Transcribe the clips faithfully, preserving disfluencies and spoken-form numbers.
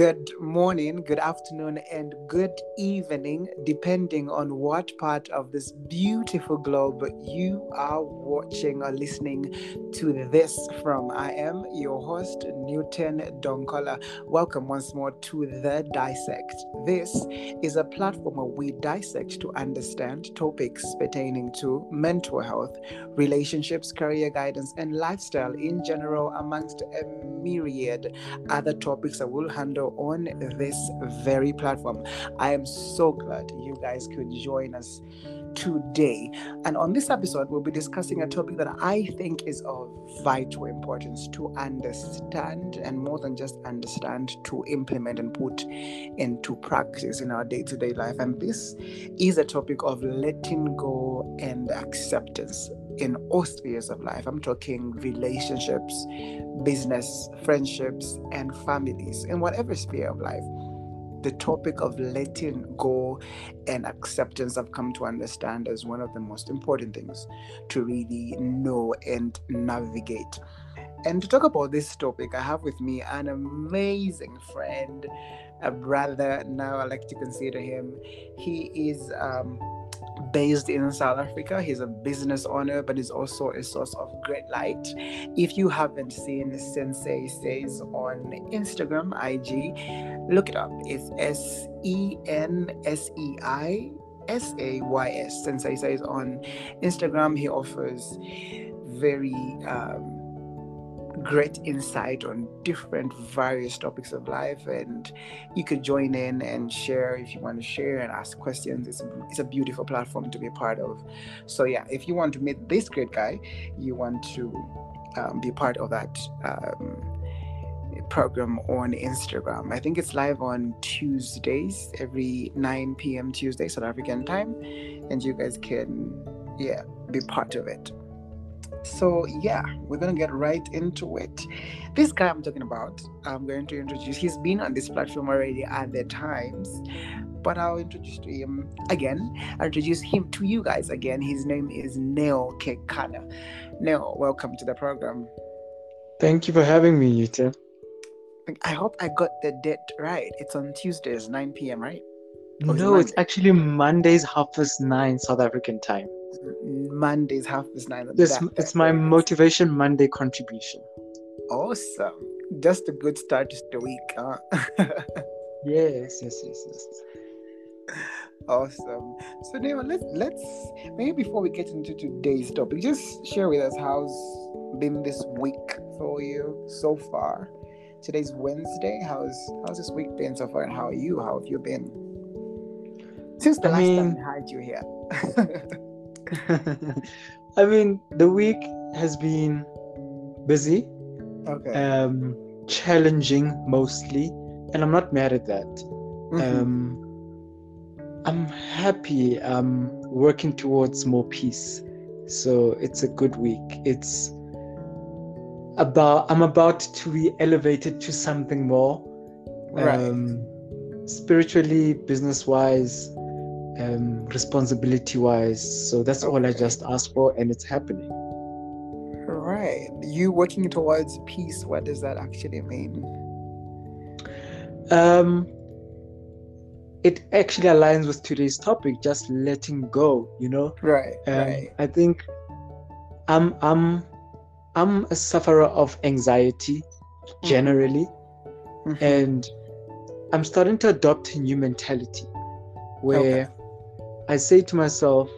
Good morning, good afternoon, and good evening, depending on what part of this beautiful globe you are watching or listening to this from. I am your host, Newton Donkola. Welcome once more to The Dissect. This is a platform where we dissect to understand topics pertaining to mental health, relationships, career guidance, and lifestyle in general, amongst a myriad other topics that we'll handle on this very platform. I am so glad you guys could join us today. And on this episode, we'll be discussing a topic that I think is of vital importance to understand, and more than just understand, to implement and put into practice in our day-to-day life. And this is a topic of letting go and acceptance in all spheres of life. I'm talking relationships, business, friendships, and families. In whatever sphere of life, the topic of letting go and acceptance, I've come to understand, as one of the most important things to really know and navigate. And to talk about this topic, I have with me an amazing friend, a brother. Now I like to consider him. He is um, based in South Africa. He's a business owner, but he's also a source of great light. If you haven't seen Sensei Says on Instagram, I G, look it up. It's S E N S E I S A Y S. Sensei Says on Instagram. He offers very um, great insight on different various topics of life, and you could join in and share if you want to share and ask questions. It's a, it's a beautiful platform to be a part of. So yeah, if you want to meet this great guy, you want to um, be part of that um, program on Instagram. I think it's live on Tuesdays, every nine p.m. Tuesday South African time, and you guys can yeah be part of it. So yeah, we're going to get right into it. This guy I'm talking about, I'm going to introduce. He's been on this platform already at the times, but I'll introduce to him again. I'll introduce him to you guys again. His name is Neil Kekana. Neil, welcome to the program. Thank you for having me, Yuta. I hope I got the date right. It's on Tuesdays, nine p.m., right? Or no, it's, it's actually Mondays, half past nine South African time. Mondays half past nine. This that, it's my is. Motivation Monday contribution. Awesome, just a good start to the week, huh? yes, yes, yes, yes. Awesome. So now let's let's maybe before we get into today's topic, just share with us how's been this week for you so far. Today's Wednesday. How's how's this week been so far, and how are you? How have you been since the I last mean... time I had you here? I mean, the week has been busy, okay. um, challenging mostly, and I'm not mad at that. Mm-hmm. Um, I'm happy. I'm working towards more peace, so it's a good week. It's about I'm about to be elevated to something more, right. um, spiritually, business-wise. Um, responsibility wise. So that's okay. All I just asked for, and it's happening. Right. You working towards peace, what does that actually mean? Um, it actually aligns with today's topic, just letting go, you know? Right. Um, right. I think I'm I'm I'm a sufferer of anxiety generally. Mm-hmm. And I'm starting to adopt a new mentality where okay. I say to myself,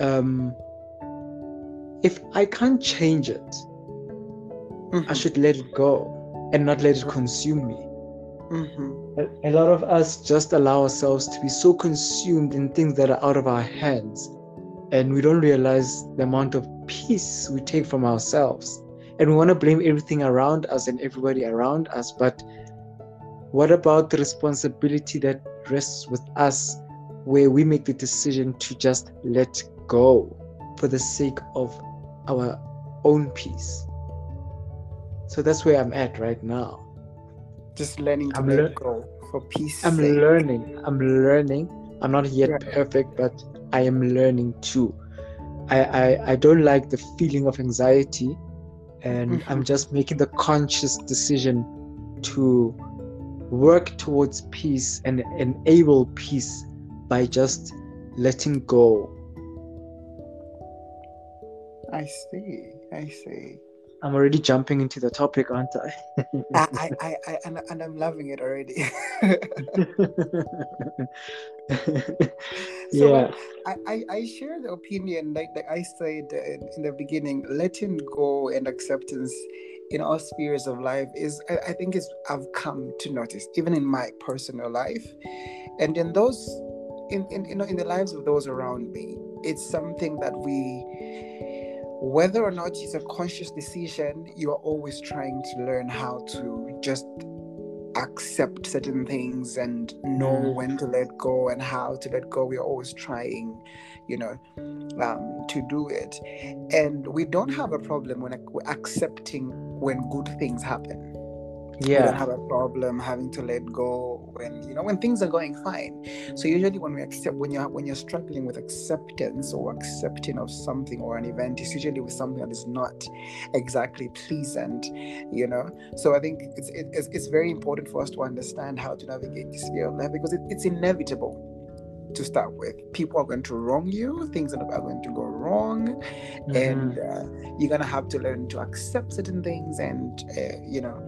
um, if I can't change it, mm-hmm. I should let it go and not let it consume me. Mm-hmm. A, a lot of us just allow ourselves to be so consumed in things that are out of our hands, and we don't realize the amount of peace we take from ourselves. And we want to blame everything around us and everybody around us, but what about the responsibility that rests with us, where we make the decision to just let go for the sake of our own peace? So that's where I'm at right now. Just learning to I'm let lear- go for peace. I'm sake. learning. I'm learning. I'm not yet right. perfect, but I am learning too. I, I, I don't like the feeling of anxiety, and mm-hmm. I'm just making the conscious decision to work towards peace and enable peace by just letting go. I see. I see. I'm already jumping into the topic, aren't I? I, I, I, I and, and I'm loving it already. So yeah. I, I, I share the opinion, like, like I said in, in the beginning, letting go and acceptance in all spheres of life is, I, I think it's, I've come to notice, even in my personal life. And in those, in, in you know, in the lives of those around me, it's something that we... whether or not it's a conscious decision, you are always trying to learn how to just accept certain things and know mm. when to let go and how to let go. We are always trying, you know, um, to do it. And we don't have a problem when ac- accepting when good things happen. Yeah. We don't have a problem having to let go when, you know, when things are going fine. So usually when we accept, when you're when you're struggling with acceptance or accepting of something or an event, it's usually with something that is not exactly pleasant, you know. So I think it's it, it's, it's very important for us to understand how to navigate this sphere of life, because it, it's inevitable. To start with, people are going to wrong you, things are going to go wrong, mm-hmm. and uh, you're gonna have to learn to accept certain things and uh, you know,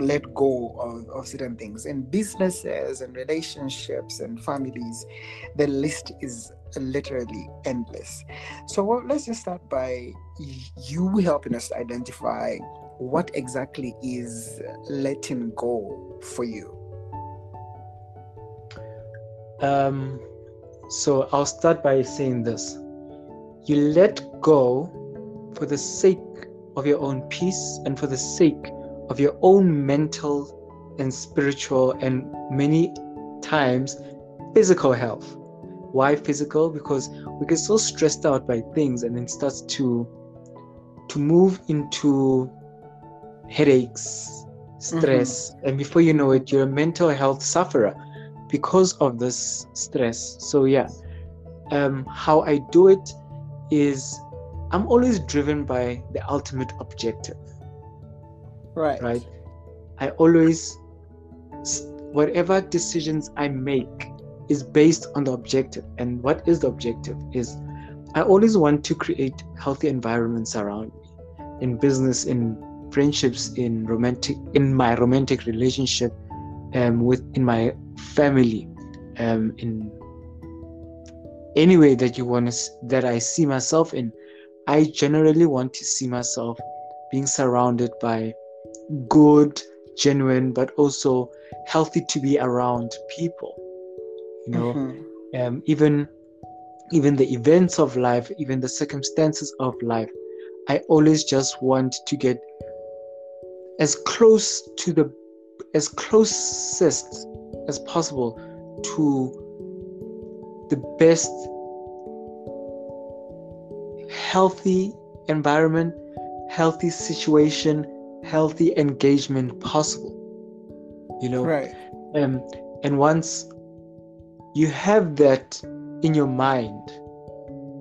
let go of, of certain things. In businesses and relationships and families, the list is literally endless. So well, let's just start by you helping us identify what exactly is letting go for you. Um, so I'll start by saying this. You let go for the sake of your own peace and for the sake of your own mental and spiritual and many times physical health. Why physical? Because we get so stressed out by things and then starts to to move into headaches, stress, mm-hmm. and before you know it, you're a mental health sufferer because of this stress. So yeah, um, how I do it is I'm always driven by the ultimate objective. Right. Right. I always, whatever decisions I make is based on the objective. And what is the objective is I always want to create healthy environments around me, in business, in friendships, in romantic, in my romantic relationship, um, with, in my family, um, in any way that you want to, that I see myself in. I generally want to see myself being surrounded by good, genuine, but also healthy to be around people, you know, mm-hmm. um, even even the events of life, even the circumstances of life, I always just want to get as close to the, as closest as possible to the best healthy environment, healthy situation, healthy engagement possible, you know. Right. Um, and once you have that in your mind,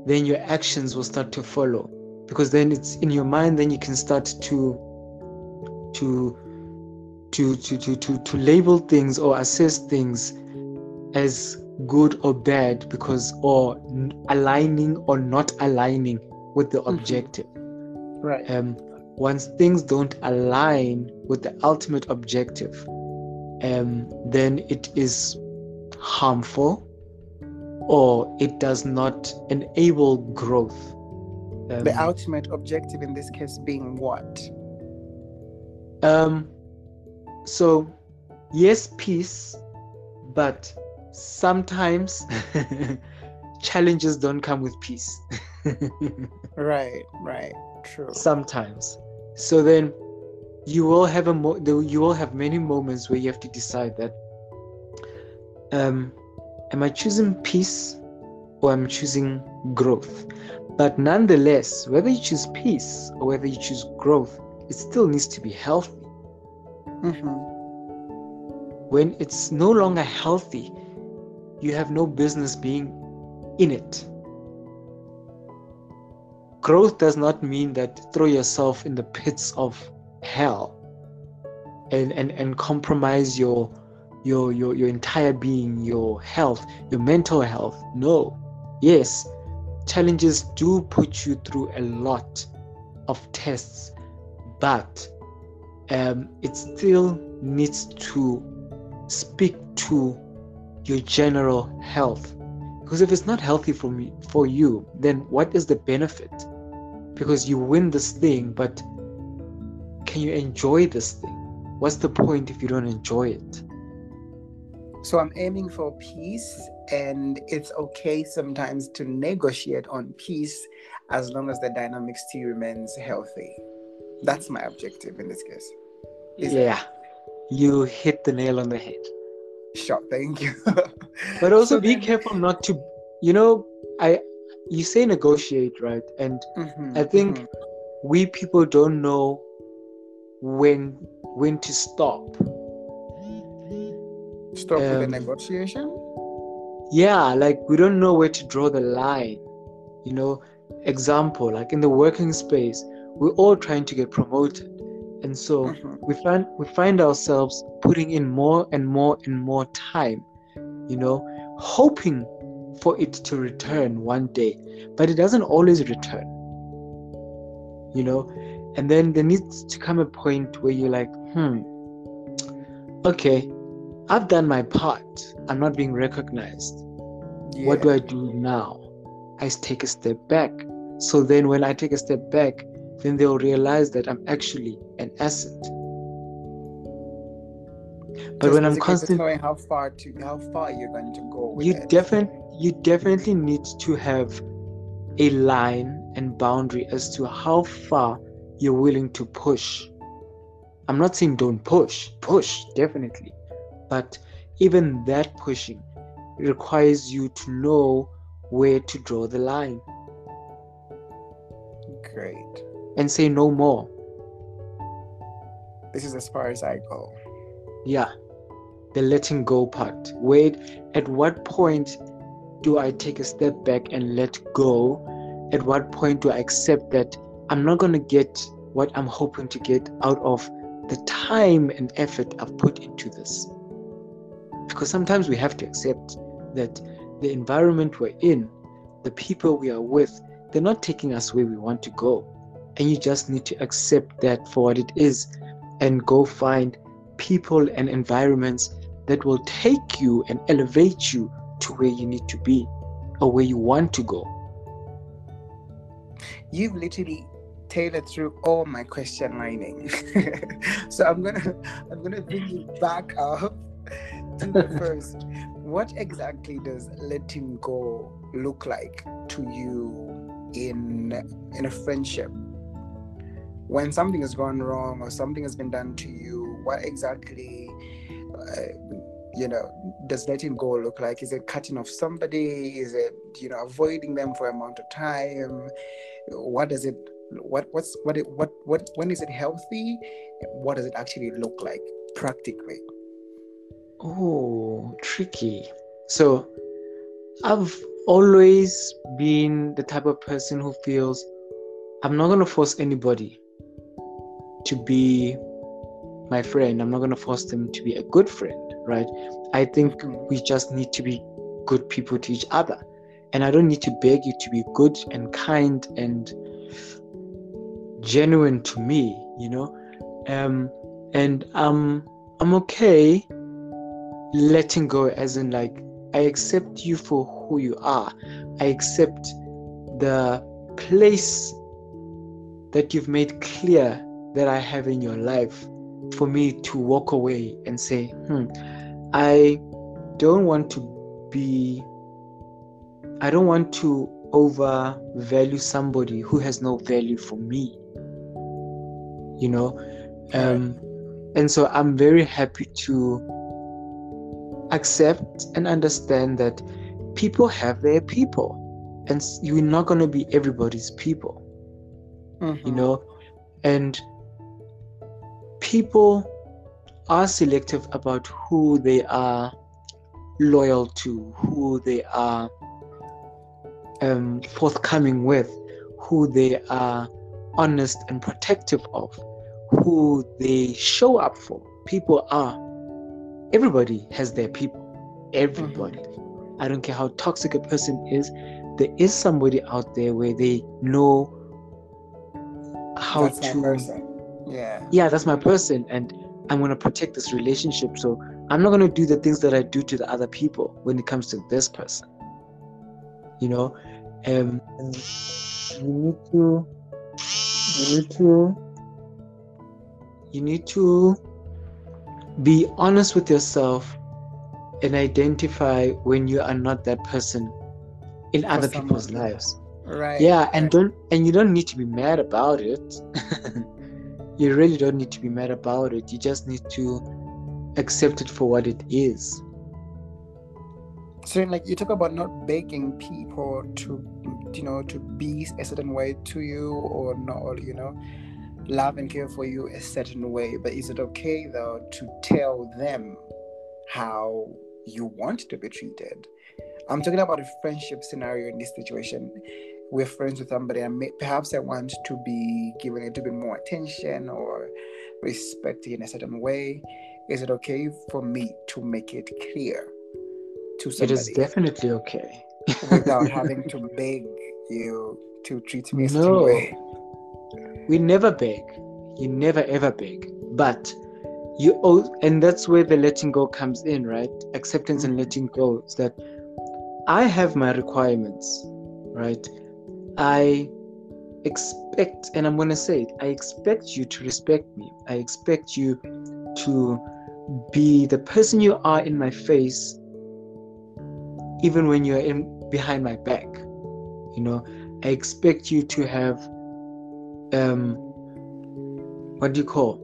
then your actions will start to follow, because then it's in your mind. Then you can start to to to to to to, to label things or assess things as good or bad, because or aligning or not aligning with the objective. Mm-hmm. Right. Um, once things don't align with the ultimate objective, um, then it is harmful or it does not enable growth. Um, the ultimate objective in this case being what? Um, so, yes, peace, but sometimes challenges don't come with peace. Right, right. True. Sometimes. So then you will have a mo- you will have many moments where you have to decide that um am I choosing peace or I'm choosing growth? But nonetheless, whether you choose peace or whether you choose growth, it still needs to be healthy. Mm-hmm. When it's no longer healthy, you have no business being in it. Growth does not mean that throw yourself in the pits of hell and, and, and compromise your your your your entire being, your health, your mental health. No. Yes, challenges do put you through a lot of tests, but um, it still needs to speak to your general health. Because if it's not healthy for me, for you, then what is the benefit? Because you win this thing, but can you enjoy this thing? What's the point if you don't enjoy it? So I'm aiming for peace, and it's okay sometimes to negotiate on peace as long as the dynamic still remains healthy. That's my objective in this case. Is yeah, it? You hit the nail on the head. Sure, thank you. But also so be then... careful not to, you know, I, you say negotiate, right? And mm-hmm, I think mm-hmm. we people don't know when when to stop. Stop um, with the negotiation? Yeah, like we don't know where to draw the line. You know, example, like in the working space, we're all trying to get promoted. And so mm-hmm. we find we find ourselves putting in more and more and more time, you know, hoping for it to return one day, but it doesn't always return, you know. And then there needs to come a point where you're like, hmm, okay, I've done my part. I'm not being recognized. Yeah. What do I do now? I take a step back. So then when I take a step back, then they'll realize that I'm actually an asset. But just when I'm constantly knowing how far to how far you're going to go with you it. definitely you definitely need to have a line and boundary as to how far you're willing to push. I'm not saying don't push, push definitely, but even that pushing requires you to know where to draw the line. Great. And say no more. This is as far as I go. Yeah. The letting go part. Wait, at what point do I take a step back and let go? At what point do I accept that I'm not going to get what I'm hoping to get out of the time and effort I've put into this? Because sometimes we have to accept that the environment we're in, the people we are with, they're not taking us where we want to go. And you just need to accept that for what it is and go find people and environments that will take you and elevate you to where you need to be or where you want to go. You've literally tailored through all my question lining. So I'm gonna I'm gonna bring you back up to the first. What exactly does letting go look like to you in in a friendship? When something has gone wrong or something has been done to you, what exactly, uh, you know, does letting go look like? Is it cutting off somebody? Is it, you know, avoiding them for an amount of time? What does it, what, what's, what, it, what, what, when is it healthy? What does it actually look like practically? Oh, tricky. So I've always been the type of person who feels I'm not going to force anybody to be my friend. I'm not going to force them to be a good friend, right? I think we just need to be good people to each other. And I don't need to beg you to be good and kind and genuine to me, you know? Um, and um, I'm okay letting go, as in like, I accept you for who you are. I accept the place that you've made clear that I have in your life for me to walk away and say, hmm, I don't want to be, I don't want to overvalue somebody who has no value for me, you know? Um, and so I'm very happy to accept and understand that people have their people and you're not going to be everybody's people. Mm-hmm. You know, and people are selective about who they are loyal to, who they are um, forthcoming with, who they are honest and protective of, who they show up for. People are Everybody has their people. Everybody. Mm-hmm. I don't care how toxic a person is. There is somebody out there where they know how that's to. My person. Yeah. Yeah, that's my person, and I'm gonna protect this relationship. So I'm not gonna do the things that I do to the other people when it comes to this person. You know, um, you need to, you need to, you need to be honest with yourself and identify when you are not that person in other people's lives. Right. Yeah, and don't and you don't need to be mad about it. You really don't need to be mad about it. You just need to accept it for what it is. So, like, you talk about not begging people to, you know, to be a certain way to you, or not, you know, love and care for you a certain way. But is it okay though to tell them how you want to be treated? I'm talking about a friendship scenario in this situation. We're friends with somebody, and may, perhaps I want to be given a little bit more attention or respected in a certain way. Is it okay for me to make it clear to somebody? It is definitely okay. Without having to beg you to treat me a certain no. way. We never beg. You never ever beg. But you owe, and that's where the letting go comes in, right? Acceptance and letting go is that I have my requirements, right? I expect, and I'm going to say it, I expect you to respect me. I expect you to be the person you are in my face, even when you're in behind my back. You know, I expect you to have, um, what do you call?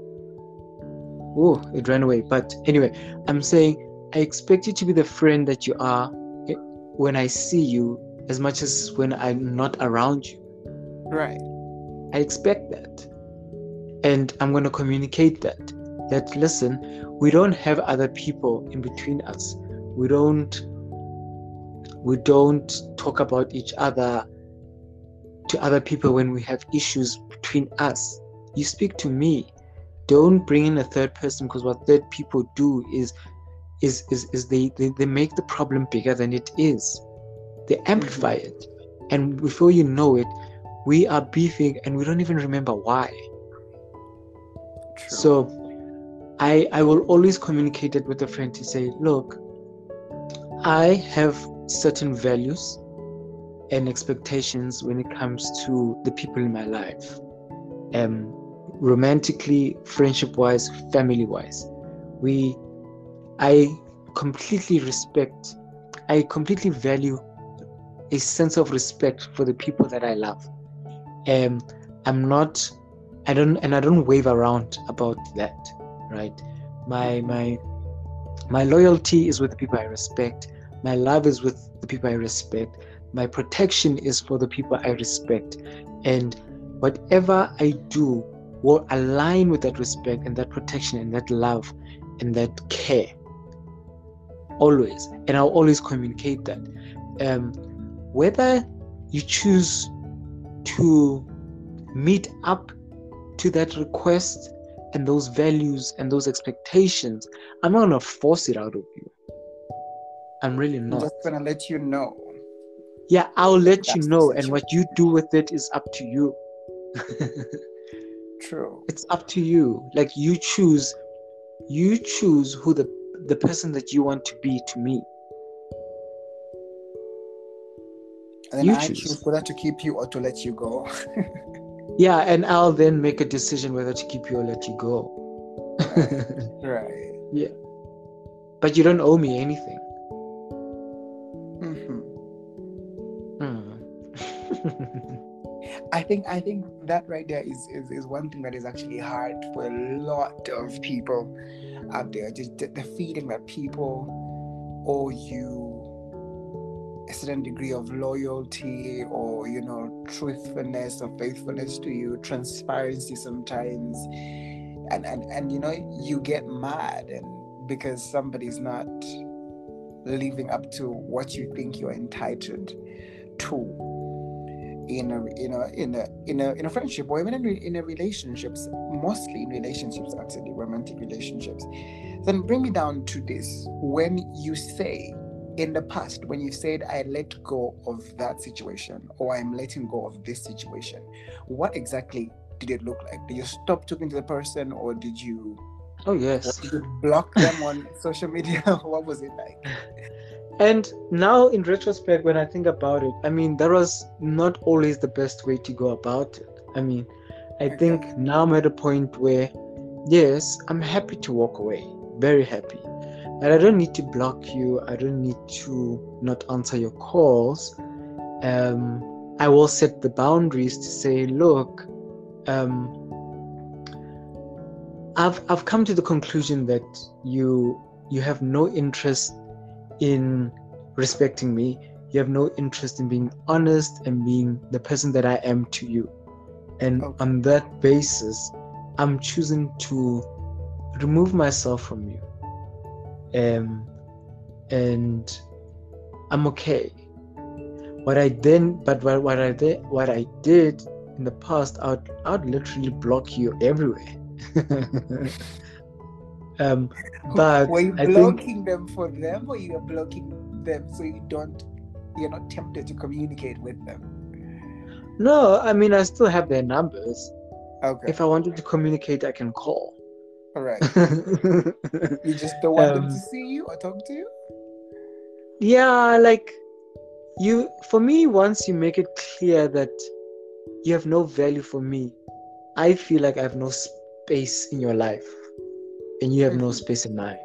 Oh, it ran away. But anyway, I'm saying I expect you to be the friend that you are when I see you, as much as when I'm not around you. Right. I expect that. And I'm going to communicate that. That, listen, we don't have other people in between us. We don't, we don't talk about each other to other people when we have issues between us. You speak to me. Don't bring in a third person, because what third people do is is is is they, they they make the problem bigger than it is. They amplify mm-hmm. it, and before you know it, we are beefing and we don't even remember why. True. So I I will always communicate it with a friend to say, look, I have certain values and expectations when it comes to the people in my life, um, romantically, friendship-wise, family-wise. We I completely respect, I completely value a sense of respect for the people that I love. Um, I'm not, I don't, and I don't wave around about that, right? My, my, my loyalty is with the people I respect. My love is with the people I respect. My protection is for the people I respect. And whatever I do will align with that respect and that protection and that love and that care. Always, and I'll always communicate that. Um, whether you choose to meet up to that request and those values and those expectations, I'm not gonna force it out of you. I'm really not. I'm just gonna let you know. Yeah, I'll let That's you know, and what you do with it is up to you. True. It's up to you. Like, you choose, you choose who the the person that you want to be to me. And then you I choose. choose whether to keep you or to let you go. Yeah, and I'll then make a decision whether to keep you or let you go. Right. Right. Yeah. But you don't owe me anything. Mm-hmm. Mm. I think I think that right there is, is, is one thing that is actually hard for a lot of people out there. Just the, the feeling that people owe you a certain degree of loyalty, or, you know, truthfulness or faithfulness to you, transparency sometimes, and and, and you know, you get mad and because somebody's not living up to what you think you're entitled to. in a in a in a in a in a friendship, or even in in a relationships, mostly in relationships, actually romantic relationships. Then bring me down to this: when you say in the past, when you said I let go of that situation, or I'm letting go of this situation, what exactly did it look like? Did you stop talking to the person, or did you? Oh yes. Did you block them on social media? What was it like? And now in retrospect, when I think about it, I mean, that was not always the best way to go about it. I mean, I okay. think now I'm at a point where, yes, I'm happy to walk away, very happy. And I don't need to block you. I don't need to not answer your calls. Um, I will set the boundaries to say, look, um, I've I've come to the conclusion that you you have no interest in respecting me. You have no interest in being honest and being the person that I am to you. And okay. on that basis, I'm choosing to remove myself from you. Um, and I'm okay. What I then, but what, what I did, what I did in the past, I'd I'd literally block you everywhere. Um, but were you blocking think, them for them, or you are blocking them so you don't, you're not tempted to communicate with them? No, I mean, I still have their numbers. Okay. If I wanted to communicate, I can call. All right. You just don't want um, them to see you or talk to you? Yeah, like you. For me, once you make it clear that you have no value for me, I feel like I have no space in your life. And you have no space in mine.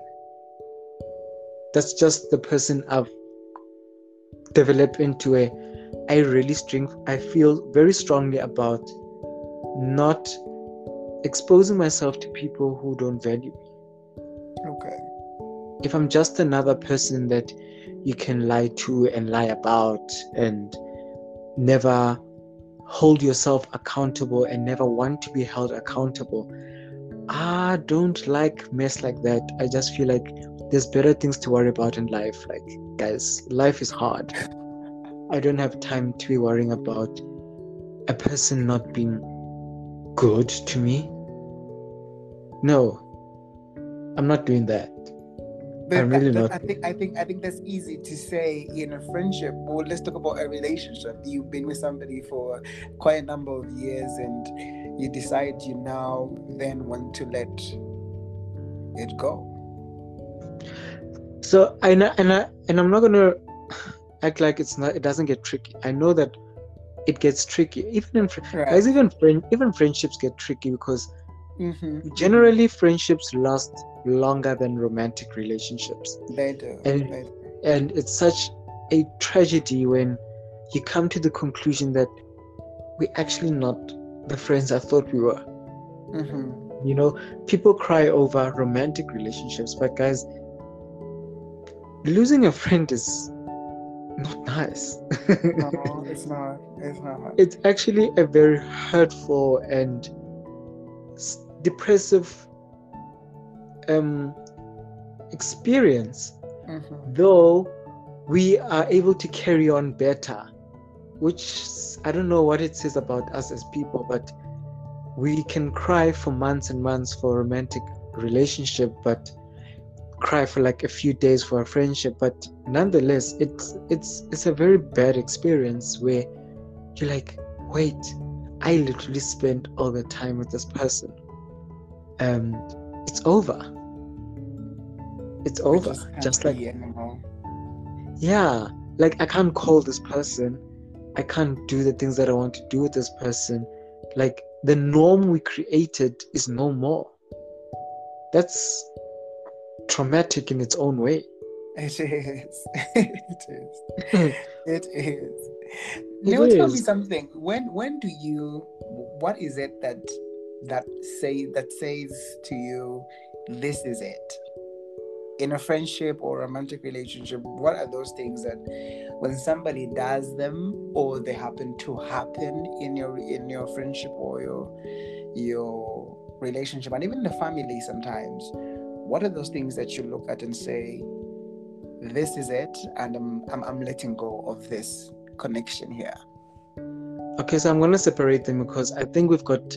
That's just the person I've developed into. A I really string I feel very strongly about not exposing myself to people who don't value me. Okay. If I'm just another person that you can lie to and lie about and never hold yourself accountable and never want to be held accountable, I don't like mess like that. I just feel like there's better things to worry about in life. Like, guys, life is hard. I don't have time to be worrying about a person not being good to me. No, I'm not doing that. But I'm really that, not. I think, I think, I think that's easy to say in a friendship. Well, let's talk about a relationship. You've been with somebody for quite a number of years, and you decide you now then want to let it go. So I know, and I and I'm not gonna act like it's not. It doesn't get tricky. I know that it gets tricky. Even in right. guys, even friend, even friendships get tricky because mm-hmm. generally friendships last longer than romantic relationships. They do. And they do. And it's such a tragedy when you come to the conclusion that we're actually not the friends I thought we were. Mm-hmm. You know, people cry over romantic relationships, but guys, losing a friend is not nice. No, it's not. It's not. It's actually a very hurtful and depressive um, experience. Mm-hmm. Though we are able to carry on better, which I don't know what it says about us as people, but we can cry for months and months for a romantic relationship, but cry for like a few days for a friendship. But nonetheless, it's it's it's a very bad experience where you're like, wait, I literally spent all the time with this person. Um, it's over. It's over. Just, just like yeah, like I can't call this person. I can't do the things that I want to do with this person. Like, the norm we created is no more. That's traumatic in its own way. It is. It is. It is. Now tell me something. When when do you? What is it that that say that says to you, this is it? In a friendship or romantic relationship, what are those things that when somebody does them or they happen to happen in your in your friendship or your your relationship and even the family sometimes, what are those things that you look at and say, this is it, and I'm I'm, I'm letting go of this connection here? Okay, so I'm going to separate them because I think we've got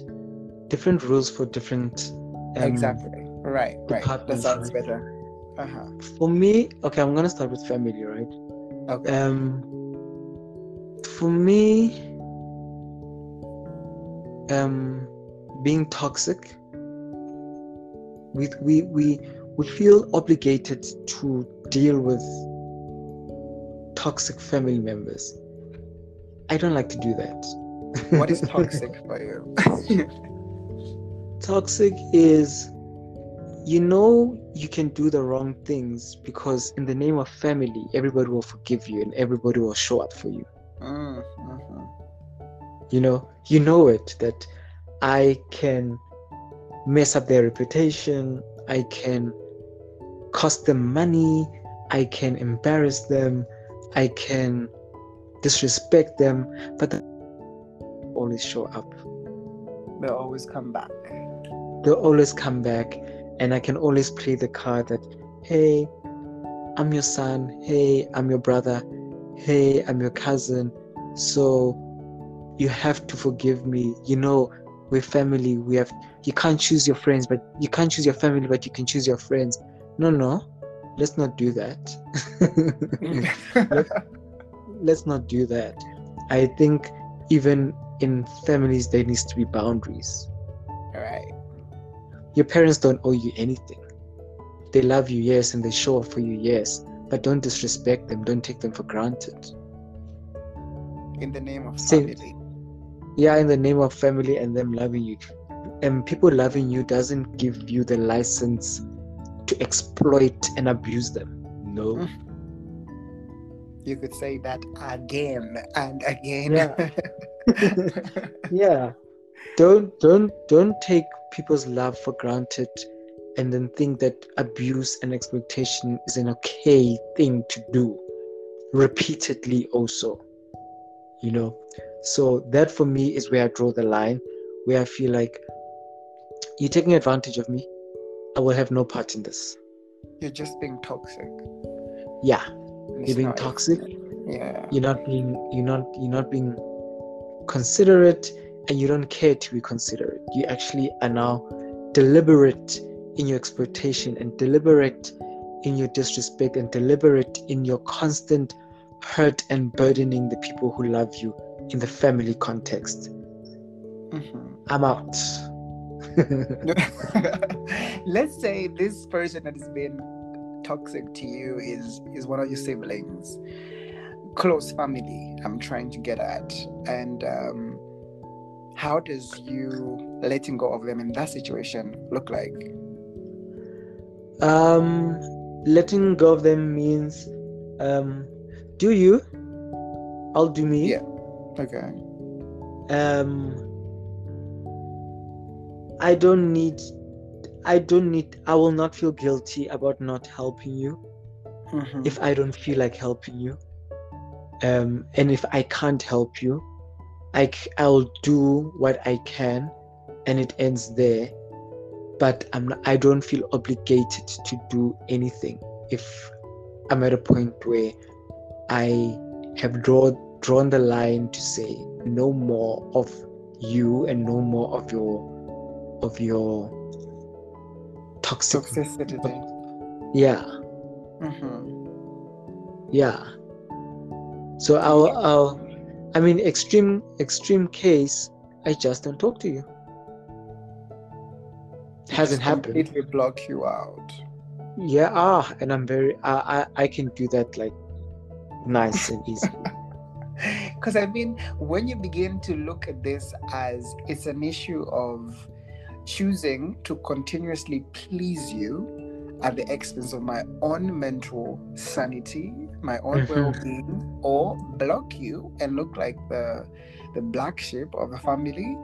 different rules for different um, exactly right right that sounds right? better uh-huh. For me, okay, I'm going to start with family, right? Okay. Um, for me, um, being toxic, we we we we feel obligated to deal with toxic family members. I don't like to do that. What is toxic for you? Toxic is, you know, you can do the wrong things because in the name of family, everybody will forgive you and everybody will show up for you. Mm, uh-huh. You know, you know it that I can mess up their reputation. I can cost them money. I can embarrass them. I can disrespect them, but they always show up. They'll always come back. They'll always come back, and I can always play the card that, hey, I'm your son. Hey, I'm your brother. Hey, I'm your cousin. So you have to forgive me. You know, we're family. We have. You can't choose your friends, but you can't choose your family, but you can choose your friends. No, no, let's not do that. let's, Let's not do that. I think even in families, there needs to be boundaries. All right. Your parents don't owe you anything. They love you, yes, and they show up for you, yes, but don't disrespect them. Don't take them for granted. In the name of family. Same. Yeah, in the name of family and them loving you. And people loving you doesn't give you the license to exploit and abuse them. No. Mm. You could say that again and again. Yeah. Yeah. Don't don't don't take people's love for granted and then think that abuse and exploitation is an okay thing to do repeatedly also. You know? So that for me is where I draw the line, where I feel like you're taking advantage of me. I will have no part in this. You're just being toxic. Yeah. You're being toxic. Yeah. You're not being. You're not. You're not being considerate, and you don't care to be considerate. You actually are now deliberate in your exploitation, and deliberate in your disrespect, and deliberate in your constant hurt and burdening the people who love you in the family context. Mm-hmm. I'm out. Let's say this person that has been toxic to you is is one of your siblings, close family, I'm trying to get at, and um how does you letting go of them in that situation look like? Um letting go of them means um do you, I'll do me. Yeah. Okay. um I don't need I don't need, I will not feel guilty about not helping you. Mm-hmm. If I don't feel like helping you. Um, and if I can't help you, I, I'll do what I can and it ends there. But I'm not, I don't feel obligated to do anything if I'm at a point where I have draw, drawn the line to say no more of you and no more of your, of your, Toxic. toxicity. Yeah. Mm-hmm. Yeah. So I'll, I'll, I mean, extreme, extreme case, I just don't talk to you. It hasn't happened. It will block you out. Yeah. Ah, and I'm very, I, I, I can do that like nice and easy. Because I mean, when you begin to look at this as it's an issue of choosing to continuously please you at the expense of my own mental sanity, my own mm-hmm. well-being, or block you and look like the the black sheep of the family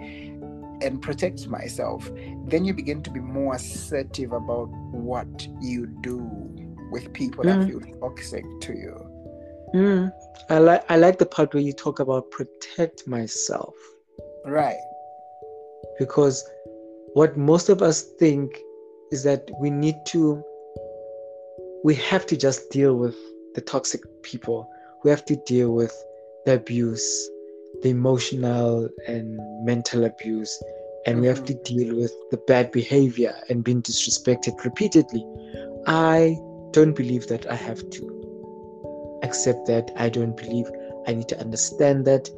and protect myself, then you begin to be more assertive about what you do with people mm. that feel toxic to you. Mm. I like I like the part where you talk about protect myself. Right. Because what most of us think is that we need to, we have to just deal with the toxic people. We have to deal with the abuse, the emotional and mental abuse, and we have to deal with the bad behavior and being disrespected repeatedly. I don't believe that I have to accept that. I don't believe I need to understand that.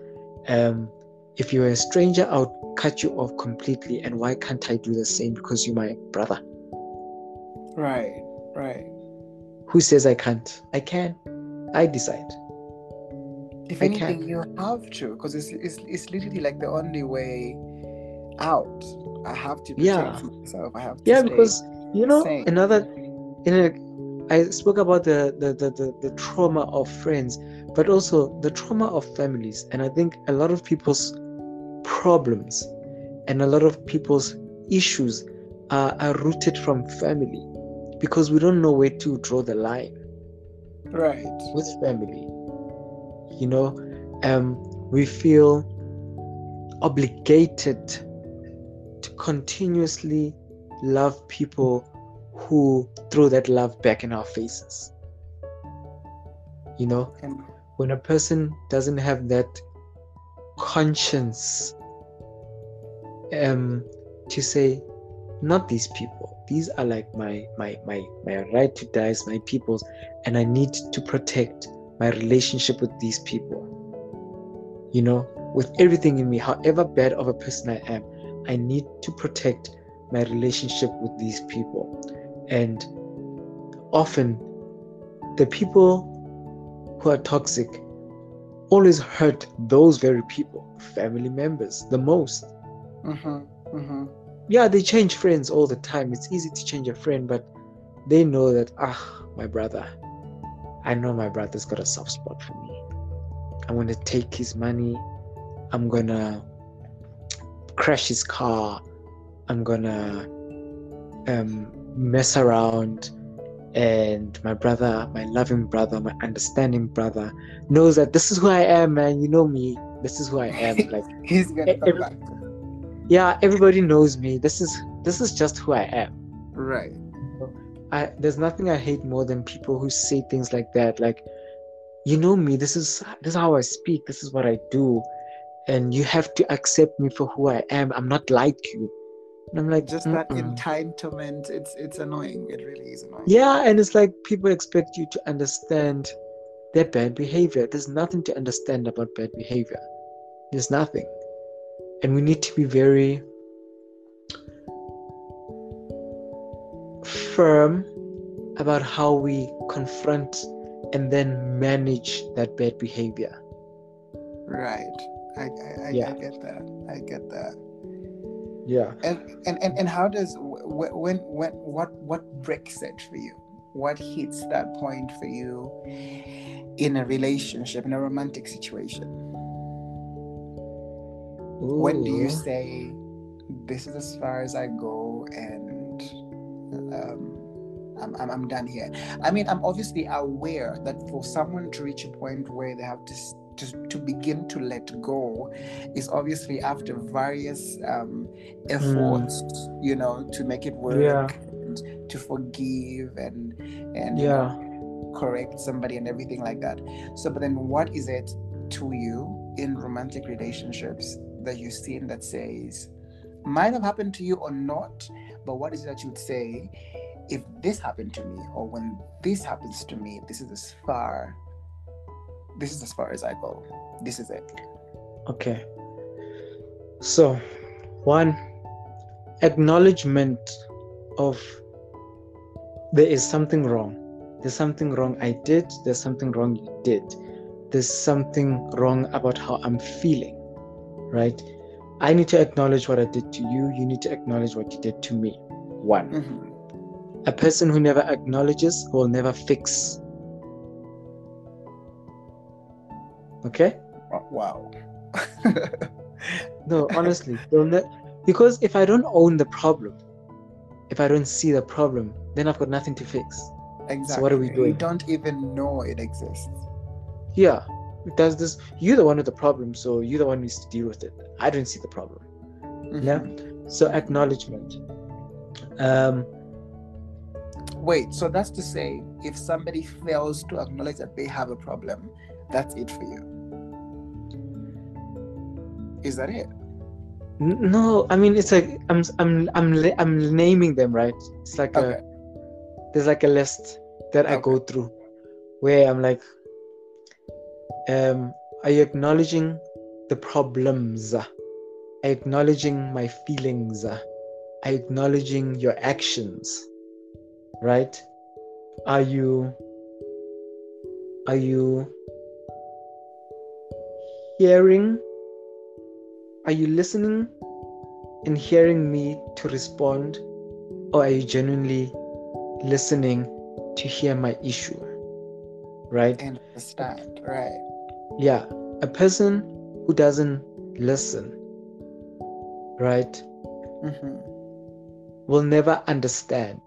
Um, if you're a stranger, I'll cut you off completely. And why can't I do the same? Because you're my brother. Right, right. Who says I can't? I can. I decide. If I anything, can. You have to, because it's, it's it's literally like the only way out. I have to protect myself. I have to. Yeah, because you know, sane. another. You know, I spoke about the the, the the the trauma of friends, but also the trauma of families. And I think a lot of people's problems and a lot of people's issues are, are rooted from family, because we don't know where to draw the line. Right. With family. You know, um, we feel obligated to continuously love people who throw that love back in our faces. You know, when a person doesn't have that conscience um, to say, not these people. These are like my, my, my, my right to die is my people's, and I need to protect my relationship with these people, you know, with everything in me, however bad of a person I am, I need to protect my relationship with these people. And often the people who are toxic always hurt those very people, family members, the most. Mm-hmm, mm-hmm. Yeah, they change friends all the time. It's easy to change a friend, but they know that, ah, my brother, I know my brother's got a soft spot for me. I'm going to take his money. I'm going to crash his car. I'm going to um, mess around. And my brother, my loving brother, my understanding brother knows that this is who I am, man. You know me. This is who I am. Like he's going to come back. Yeah, everybody knows me. This is this is just who I am. Right. I, there's nothing I hate more than people who say things like that, like, you know me, this is this is how I speak, this is what I do, and you have to accept me for who I am. I'm not like you. And I'm like, just that mm-mm. entitlement. It's it's annoying. It really is annoying. Yeah, and it's like people expect you to understand their bad behavior. There's nothing to understand about bad behavior. There's nothing, and we need to be very firm about how we confront and then manage that bad behavior. Right. I I, I, yeah. I get that. I get that. Yeah. And and, and, and how does when when what what breaks it for you? What hits that point for you in a relationship, in a romantic situation? Ooh. When do you say, this is as far as I go, and Um, I'm, I'm I'm done here? I mean, I'm obviously aware that for someone to reach a point where they have to to, to begin to let go is obviously after various um, efforts, mm. you know, to make it work, yeah. and to forgive and and yeah. correct somebody and everything like that. So, but then, what is it to you in romantic relationships that you've seen that says, might have happened to you or not? But what is it that you would say, if this happened to me, or when this happens to me, this is as far, this is as far as I go. This is it. Okay. So, one, acknowledgement of there is something wrong. There's something wrong I did. There's something wrong you did. There's something wrong about how I'm feeling, right? I need to acknowledge what I did to you. You need to acknowledge what you did to me. One. Mm-hmm. A person who never acknowledges will never fix. Okay? Wow. No, honestly. Because if I don't own the problem, if I don't see the problem, then I've got nothing to fix. Exactly. So what are we doing? We don't even know it exists. Yeah. Does this, you're the one with the problem, so you're the one who needs to deal with it. I don't see the problem. Mm-hmm. Yeah. So acknowledgement. Um, Wait, so that's to say, if somebody fails to acknowledge that they have a problem, that's it for you. Is that it? No, I mean, it's like I'm I'm I'm I'm naming them, right? It's like okay. a there's like a list that okay. I go through where I'm like, um, are you acknowledging the problems? Are you acknowledging my feelings? Are you acknowledging your actions? Right? Are you are you hearing? Are you listening and hearing me to respond, or are you genuinely listening to hear my issue, right? And understand, right? Yeah, a person who doesn't listen, right, mm-hmm. will never understand.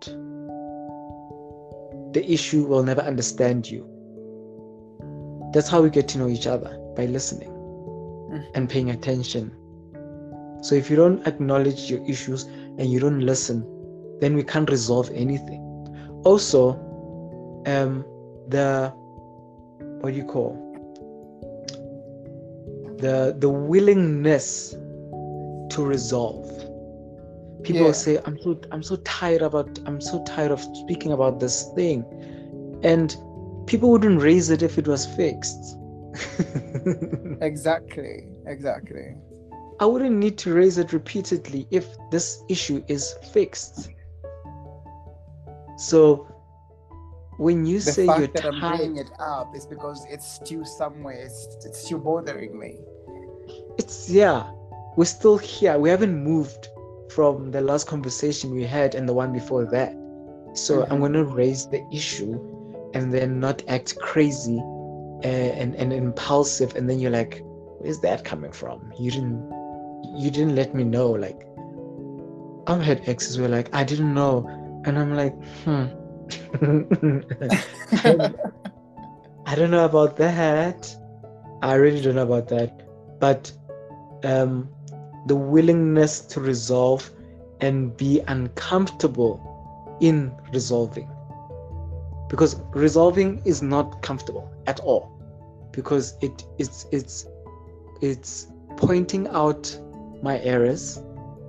The issue will never understand you. That's how we get to know each other, by listening mm-hmm. and paying attention. So if you don't acknowledge your issues and you don't listen, then we can't resolve anything. Also, um, the, what do you call, the the willingness to resolve. People yeah. will say, I'm so I'm so tired about I'm so tired of speaking about this thing, and people wouldn't raise it if it was fixed. Exactly, exactly. I wouldn't need to raise it repeatedly if this issue is fixed. So when you the say you're tired, the fact that I'm bringing it up is because it's still somewhere. It's, it's still bothering me. It's yeah. We're still here. We haven't moved from the last conversation we had and the one before that. So mm-hmm. I'm gonna raise the issue and then not act crazy and, and, and impulsive. And then you're like, where's that coming from? You didn't. You didn't let me know. Like, I've had exes who were like, I didn't know, and I'm like, hmm, I don't know about that. I really don't know about that. But um, the willingness to resolve and be uncomfortable in resolving, because resolving is not comfortable at all, because it it's it's it's pointing out my errors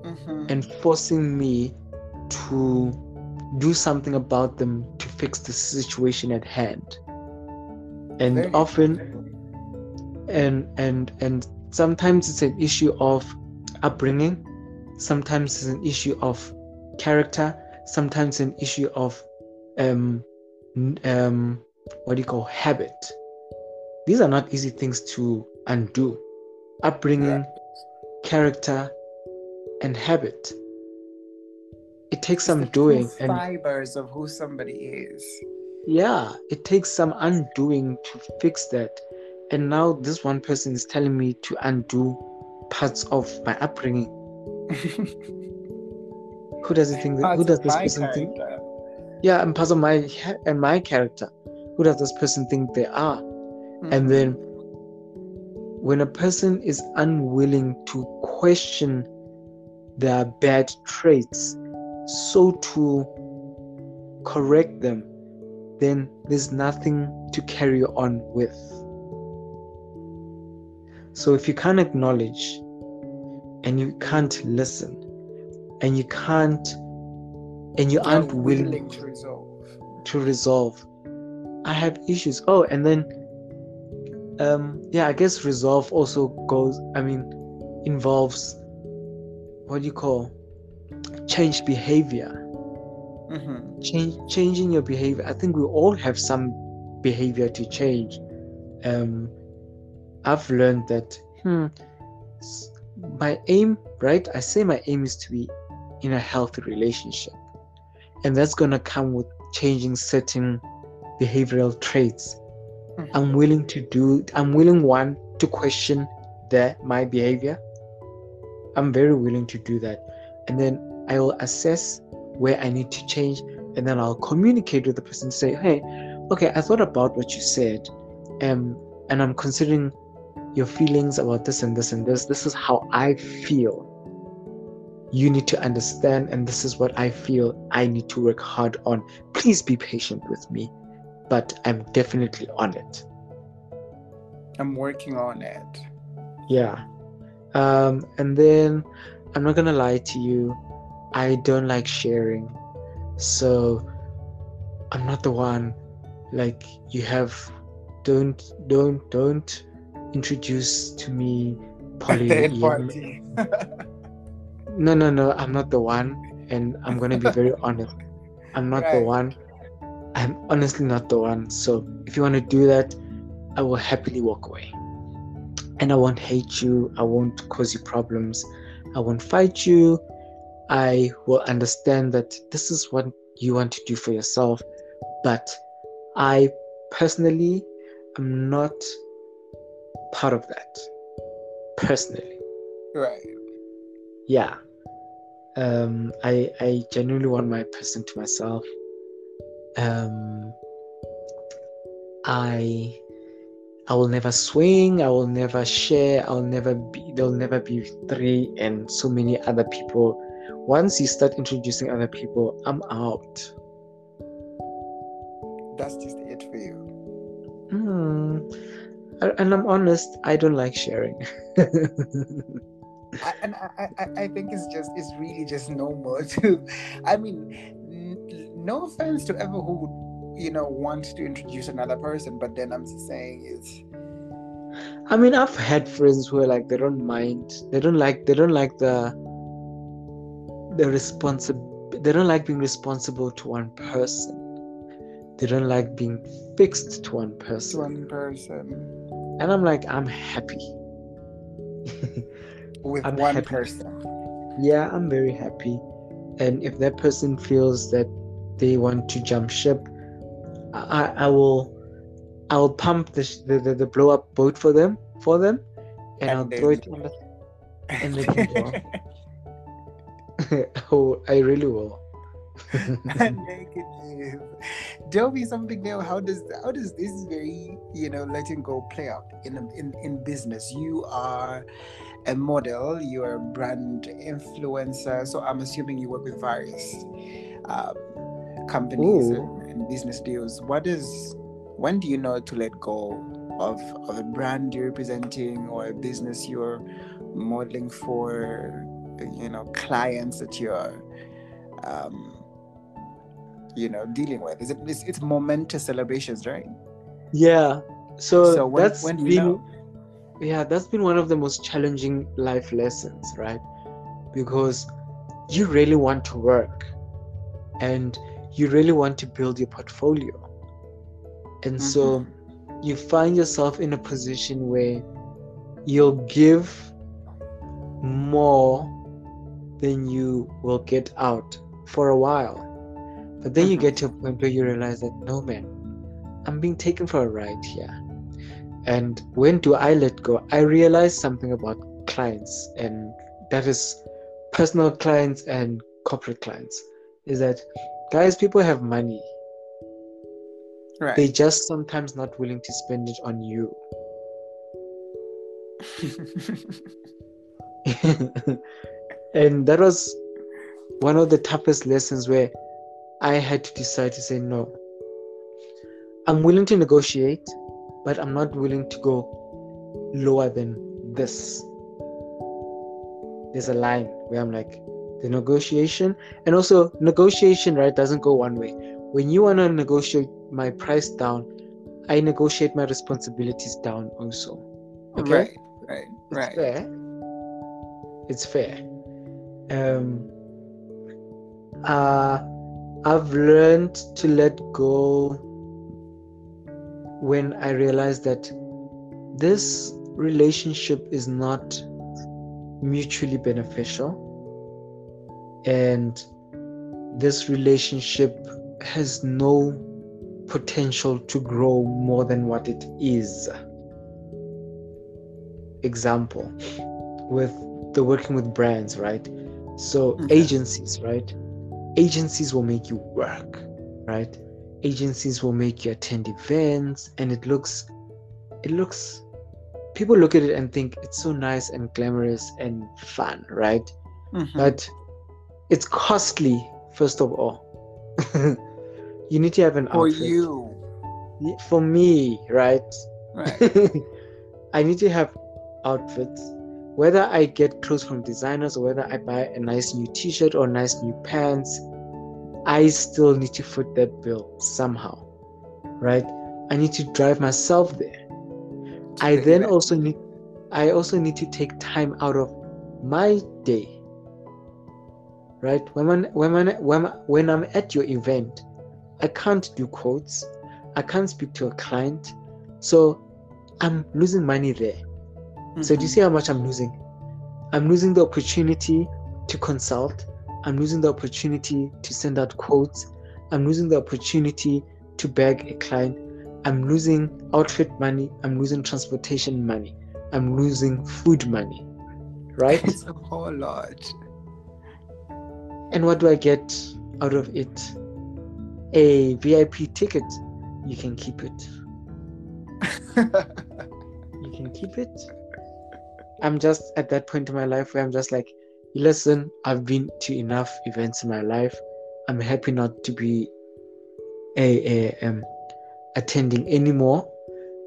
mm-hmm. and forcing me to do something about them to fix the situation at hand. And very often very and and and sometimes it's an issue of upbringing, sometimes it's an issue of character, sometimes an issue of um um what do you call habit. These are not easy things to undo. Upbringing, yeah. character, and habit. It takes it's some doing. The fibers and, of who somebody is. Yeah, it takes some undoing to fix that. And now this one person is telling me to undo parts of my upbringing. Who does he think? That, who does this person character. think? Yeah, and parts of my and my character. Who does this person think they are? Mm-hmm. And then, when a person is unwilling to question their bad traits, so to correct them, then there's nothing to carry on with. So if you can't acknowledge, and you can't listen, and you can't, and you aren't willing to resolve, to resolve, I have issues. Oh, and then, um, yeah, I guess resolve also goes, I mean, involves, what do you call, change behavior. Mm-hmm. Change, changing your behavior. I think we all have some behavior to change. Um, I've learned that hmm, my aim, right? I say my aim is to be in a healthy relationship. And that's going to come with changing certain behavioral traits. Mm-hmm. I'm willing to do, I'm willing, one, to question the, my behavior. I'm very willing to do that. And then I will assess where I need to change. And then I'll communicate with the person to say, hey, okay, I thought about what you said. Um, and I'm considering your feelings about this and this and this. This is how I feel. You need to understand. And this is what I feel I need to work hard on. Please be patient with me. But I'm definitely on it. I'm working on it. Yeah. Um, and then I'm not gonna lie to you, I don't like sharing. So I'm not the one like you have. Don't don't don't introduce to me polyamory. No, no, no. I'm not the one, and I'm gonna be very honest. I'm not right. the one. I'm honestly not the one. So if you want to do that, I will happily walk away, and I won't hate you. I won't cause you problems. I won't fight you. I will understand that this is what you want to do for yourself, but I personally am not part of that. Personally, right? Yeah. Um, I I genuinely want my person to myself. Um, I I will never swing. I will never share. I'll never be. There'll never be three and so many other people. Once you start introducing other people, I'm out. That's just it for you. Mm. And I'm honest, I don't like sharing. I, and I, I, I think it's just, it's really just no more to, I mean, n- no offense to ever who would, you know, want to introduce another person, but then I'm just saying it's, I mean, I've had friends who are like, they don't mind, they don't like, they don't like the, the responsi- they don't like being responsible to one person. They don't like being fixed to one person. One person. And I'm like, I'm happy. With I'm one happy. person. Yeah, I'm very happy. And if that person feels that they want to jump ship, I, I will, I will pump the the, the, the blow up boat for them, for them, and, and I'll throw it on the, and they can go. Oh, I really will. Naked live. Tell me something, Neil. How does how does this very you know letting go play out in in in business? You are a model. You are a brand influencer. So I'm assuming you work with various um, companies and, and business deals. What is when do you know to let go of of a brand you're representing or a business you're modeling for? You know, clients that you're, um, you know, dealing with. Is it? It's, it's momentous celebrations, right? Yeah. So, so when, that's when been, you know? yeah, that's been one of the most challenging life lessons, right? Because you really want to work, and you really want to build your portfolio, and mm-hmm. so you find yourself in a position where you'll give more than you will get out for a while, but then you get to a point where you realize that no man, I'm being taken for a ride here. And when do I let go? I realized something about clients, and that is personal clients and corporate clients, is that guys, people have money, right? They just sometimes not willing to spend it on you. And that was one of the toughest lessons where I had to decide to say, no, I'm willing to negotiate, but I'm not willing to go lower than this. There's a line where I'm like, the negotiation, and also negotiation, right, doesn't go one way. When you want to negotiate my price down, I negotiate my responsibilities down also. Okay? Right, right, right. It's fair. It's fair. Um, uh, I've learned to let go when I realized that this relationship is not mutually beneficial, and this relationship has no potential to grow more than what it is. Example, with the working with brands, right? So mm-hmm. agencies, right? Agencies will make you work, right? Agencies will make you attend events, and it looks, it looks, people look at it and think it's so nice and glamorous and fun, right? Mm-hmm. But it's costly, first of all. You need to have an outfit. For you. For me, right? Right. I need to have outfits. whether I get clothes from designers or whether I buy a nice new t-shirt or nice new pants, I still need to foot that bill somehow, right? I need to drive myself there. I then also need, I also need to take time out of my day, right? When, when, when, when I'm at your event, I can't do quotes. I can't speak to a client. So I'm losing money there. Mm-hmm. So do you see how much I'm losing? I'm losing the opportunity to consult. I'm losing the opportunity to send out quotes. I'm losing the opportunity to bag a client. I'm losing outfit money. I'm losing transportation money. I'm losing food money, right? It's a whole lot. And what do I get out of it? A V I P ticket. You can keep it. You can keep it. I'm just at that point in my life where I'm just like, listen, I've been to enough events in my life. I'm happy not to be a, a um, attending anymore,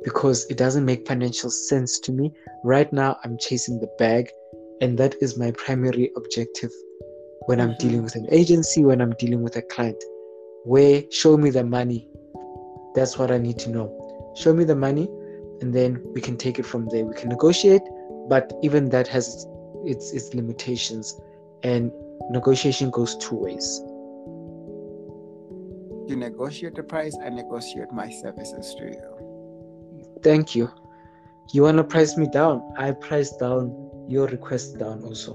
because it doesn't make financial sense to me. Right now, I'm chasing the bag, and that is my primary objective when I'm mm-hmm. dealing with an agency, when I'm dealing with a client. Where, show me the money. That's what I need to know. Show me the money, and then we can take it from there. We can negotiate, but even that has its its limitations, and negotiation goes two ways. You negotiate the price, I negotiate my services to you. Thank you. You want to price me down, I price down your request down also.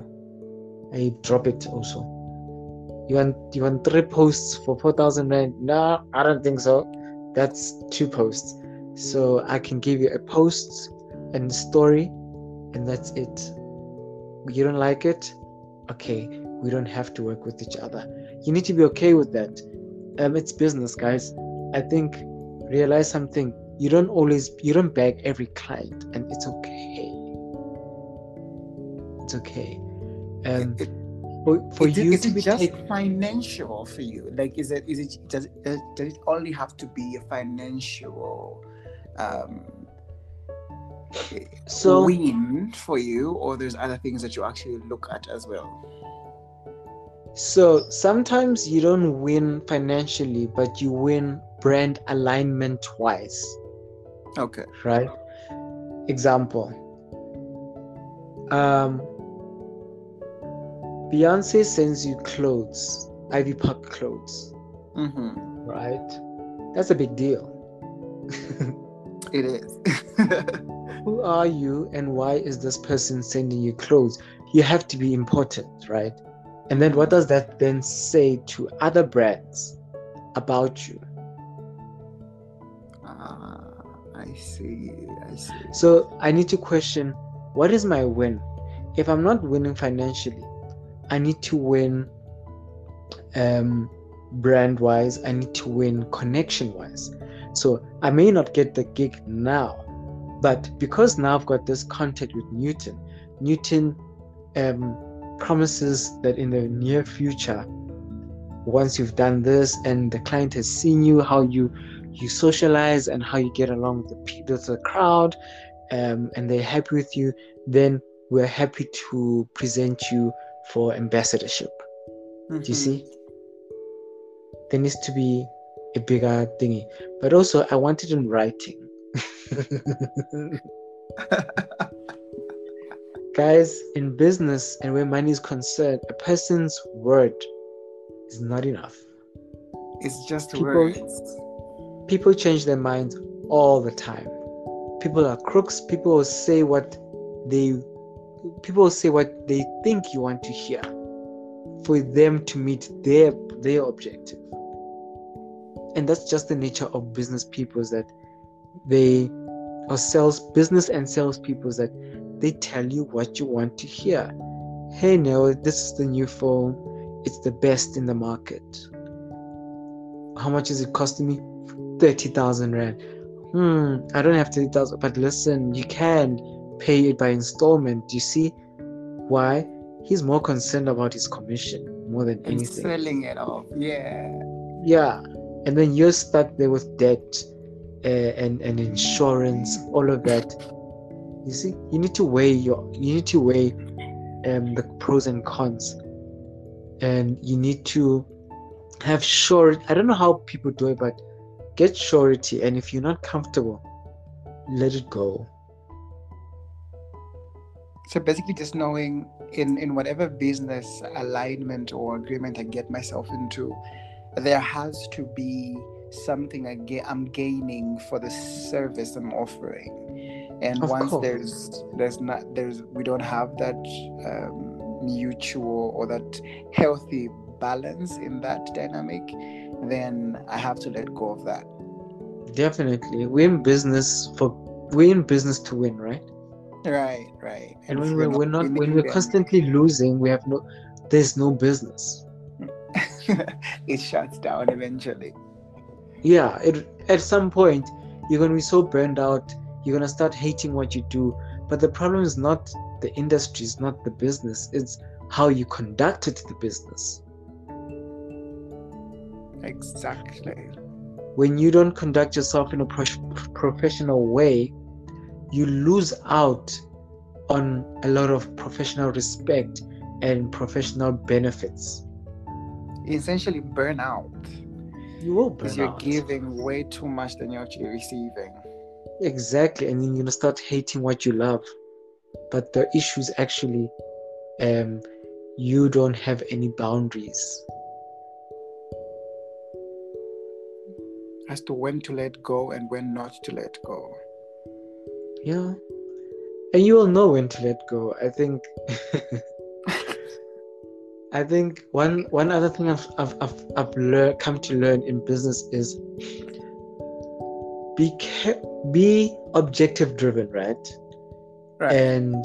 I drop it also. You want you want three posts for four thousand rand? No, I don't think so. That's two posts. So I can give you a post and story, and that's it. You don't like it? Okay, we don't have to work with each other. You need to be okay with that. Um, it's business, guys. I think realize something. You don't always, you don't bag every client, and it's okay. It's okay. Um, it, it, for for it, you is to it be just take... financial for you. Like, is it is it does it, does it only have to be a financial um, so win for you, or there's other things that you actually look at as well? So sometimes you don't win financially, but you win brand alignment wise. Okay. Right? Example. Um, Beyonce sends you clothes, Ivy Park clothes. Mm-hmm. Right? That's a big deal. It is. Who are you, and why is this person sending you clothes? You have to be important, right? And then what does that then say to other brands about you? Ah, I see, I see. So I need to question, what is my win? If I'm not winning financially, I need to win um, brand-wise, I need to win connection-wise. So I may not get the gig now, but because now I've got this contact with Newton, Newton... Um, promises that in the near future, once you've done this and the client has seen you, how you you socialize and how you get along with the people, with the crowd, um, and they're happy with you, then we're happy to present you for ambassadorship. Mm-hmm. Do you see? There needs to be a bigger thingy, but also I want it in writing. Guys, in business and where money is concerned, a person's word is not enough. It's just people, words. People change their minds all the time. People are crooks. People will say what they, people will say what they think you want to hear, for them to meet their their objective. And that's just the nature of business people, is that they, or sales business and sales people, is that they tell you what you want to hear. Hey, Neil, this is the new phone. It's the best in the market. How much is it costing me? thirty thousand rand. Hmm, I don't have thirty thousand, but listen, you can pay it by installment. Do you see why? He's more concerned about his commission more than anything. He's selling it off, yeah. Yeah, and then you're stuck there with debt uh, and, and insurance, all of that. You see, you need to weigh your, you need to weigh um, the pros and cons, and you need to have surety. I don't know how people do it, but get surety. And if you're not comfortable, let it go. So basically, just knowing in, in whatever business alignment or agreement I get myself into, there has to be something I get, I'm gaining for the service I'm offering. And of once course. there's there's not there's we don't have that um, mutual or that healthy balance in that dynamic, then I have to let go of that. Definitely, we're in business for we're in business to win, right? Right, right. And, and when we're, we're not, not when we're them. constantly losing, we have no, there's no business. It shuts down eventually. Yeah, it, at some point you're going to be so burned out, you're going to start hating what you do. But the problem is not the industry, it's not the business, it's how you conducted the business. Exactly. When you don't conduct yourself in a pro- professional way, you lose out on a lot of professional respect and professional benefits. Essentially burn out. You will burn out. Because you're giving way too much than you're actually receiving. Exactly. And then you're going to start hating what you love. But the issue is actually um, you don't have any boundaries. As to when to let go and when not to let go. Yeah. And you will know when to let go. I think... I think one one other thing I've I've I've, I've lear- come to learn in business is be ca- be objective driven, right? Right. And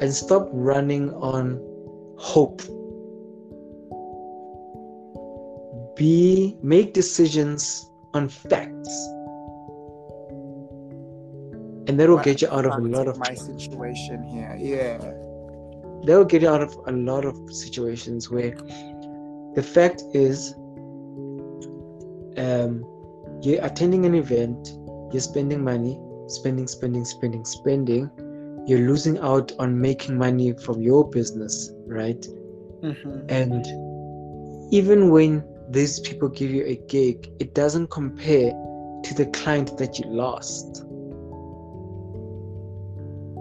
and stop running on hope. Be make decisions on facts, and that will well, get you out of a lot of my situation here. Yeah. They will get out of a lot of situations where the fact is um, you're attending an event, you're spending money, spending, spending, spending, spending. You're losing out on making money from your business, right? Mm-hmm. And even when these people give you a gig, it doesn't compare to the client that you lost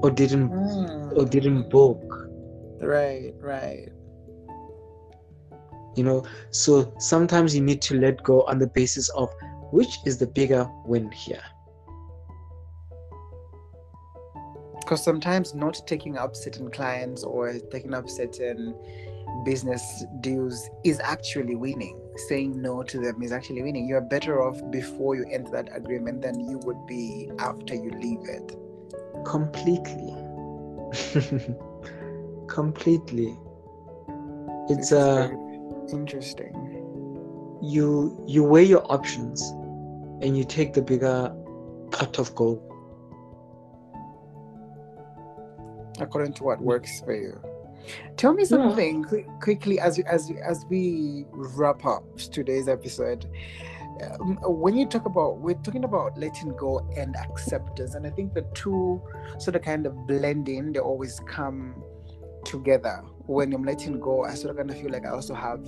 or didn't mm. or didn't book. Right, right. You know, so sometimes you need to let go on the basis of which is the bigger win here. Because sometimes not taking up certain clients or taking up certain business deals is actually winning. Saying no to them is actually winning. You're better off before you enter that agreement than you would be after you leave it. Completely. Completely. It's uh, interesting. You you weigh your options, and you take the bigger cut of goal. According to what works for you. Tell me something yeah. qu- quickly as you, as you, as we wrap up today's episode. Um, when you talk about, we're talking about letting go and acceptance, and I think the two sort of kind of blend in. They always come together. When I'm letting go, I sort of kind of feel like I also have,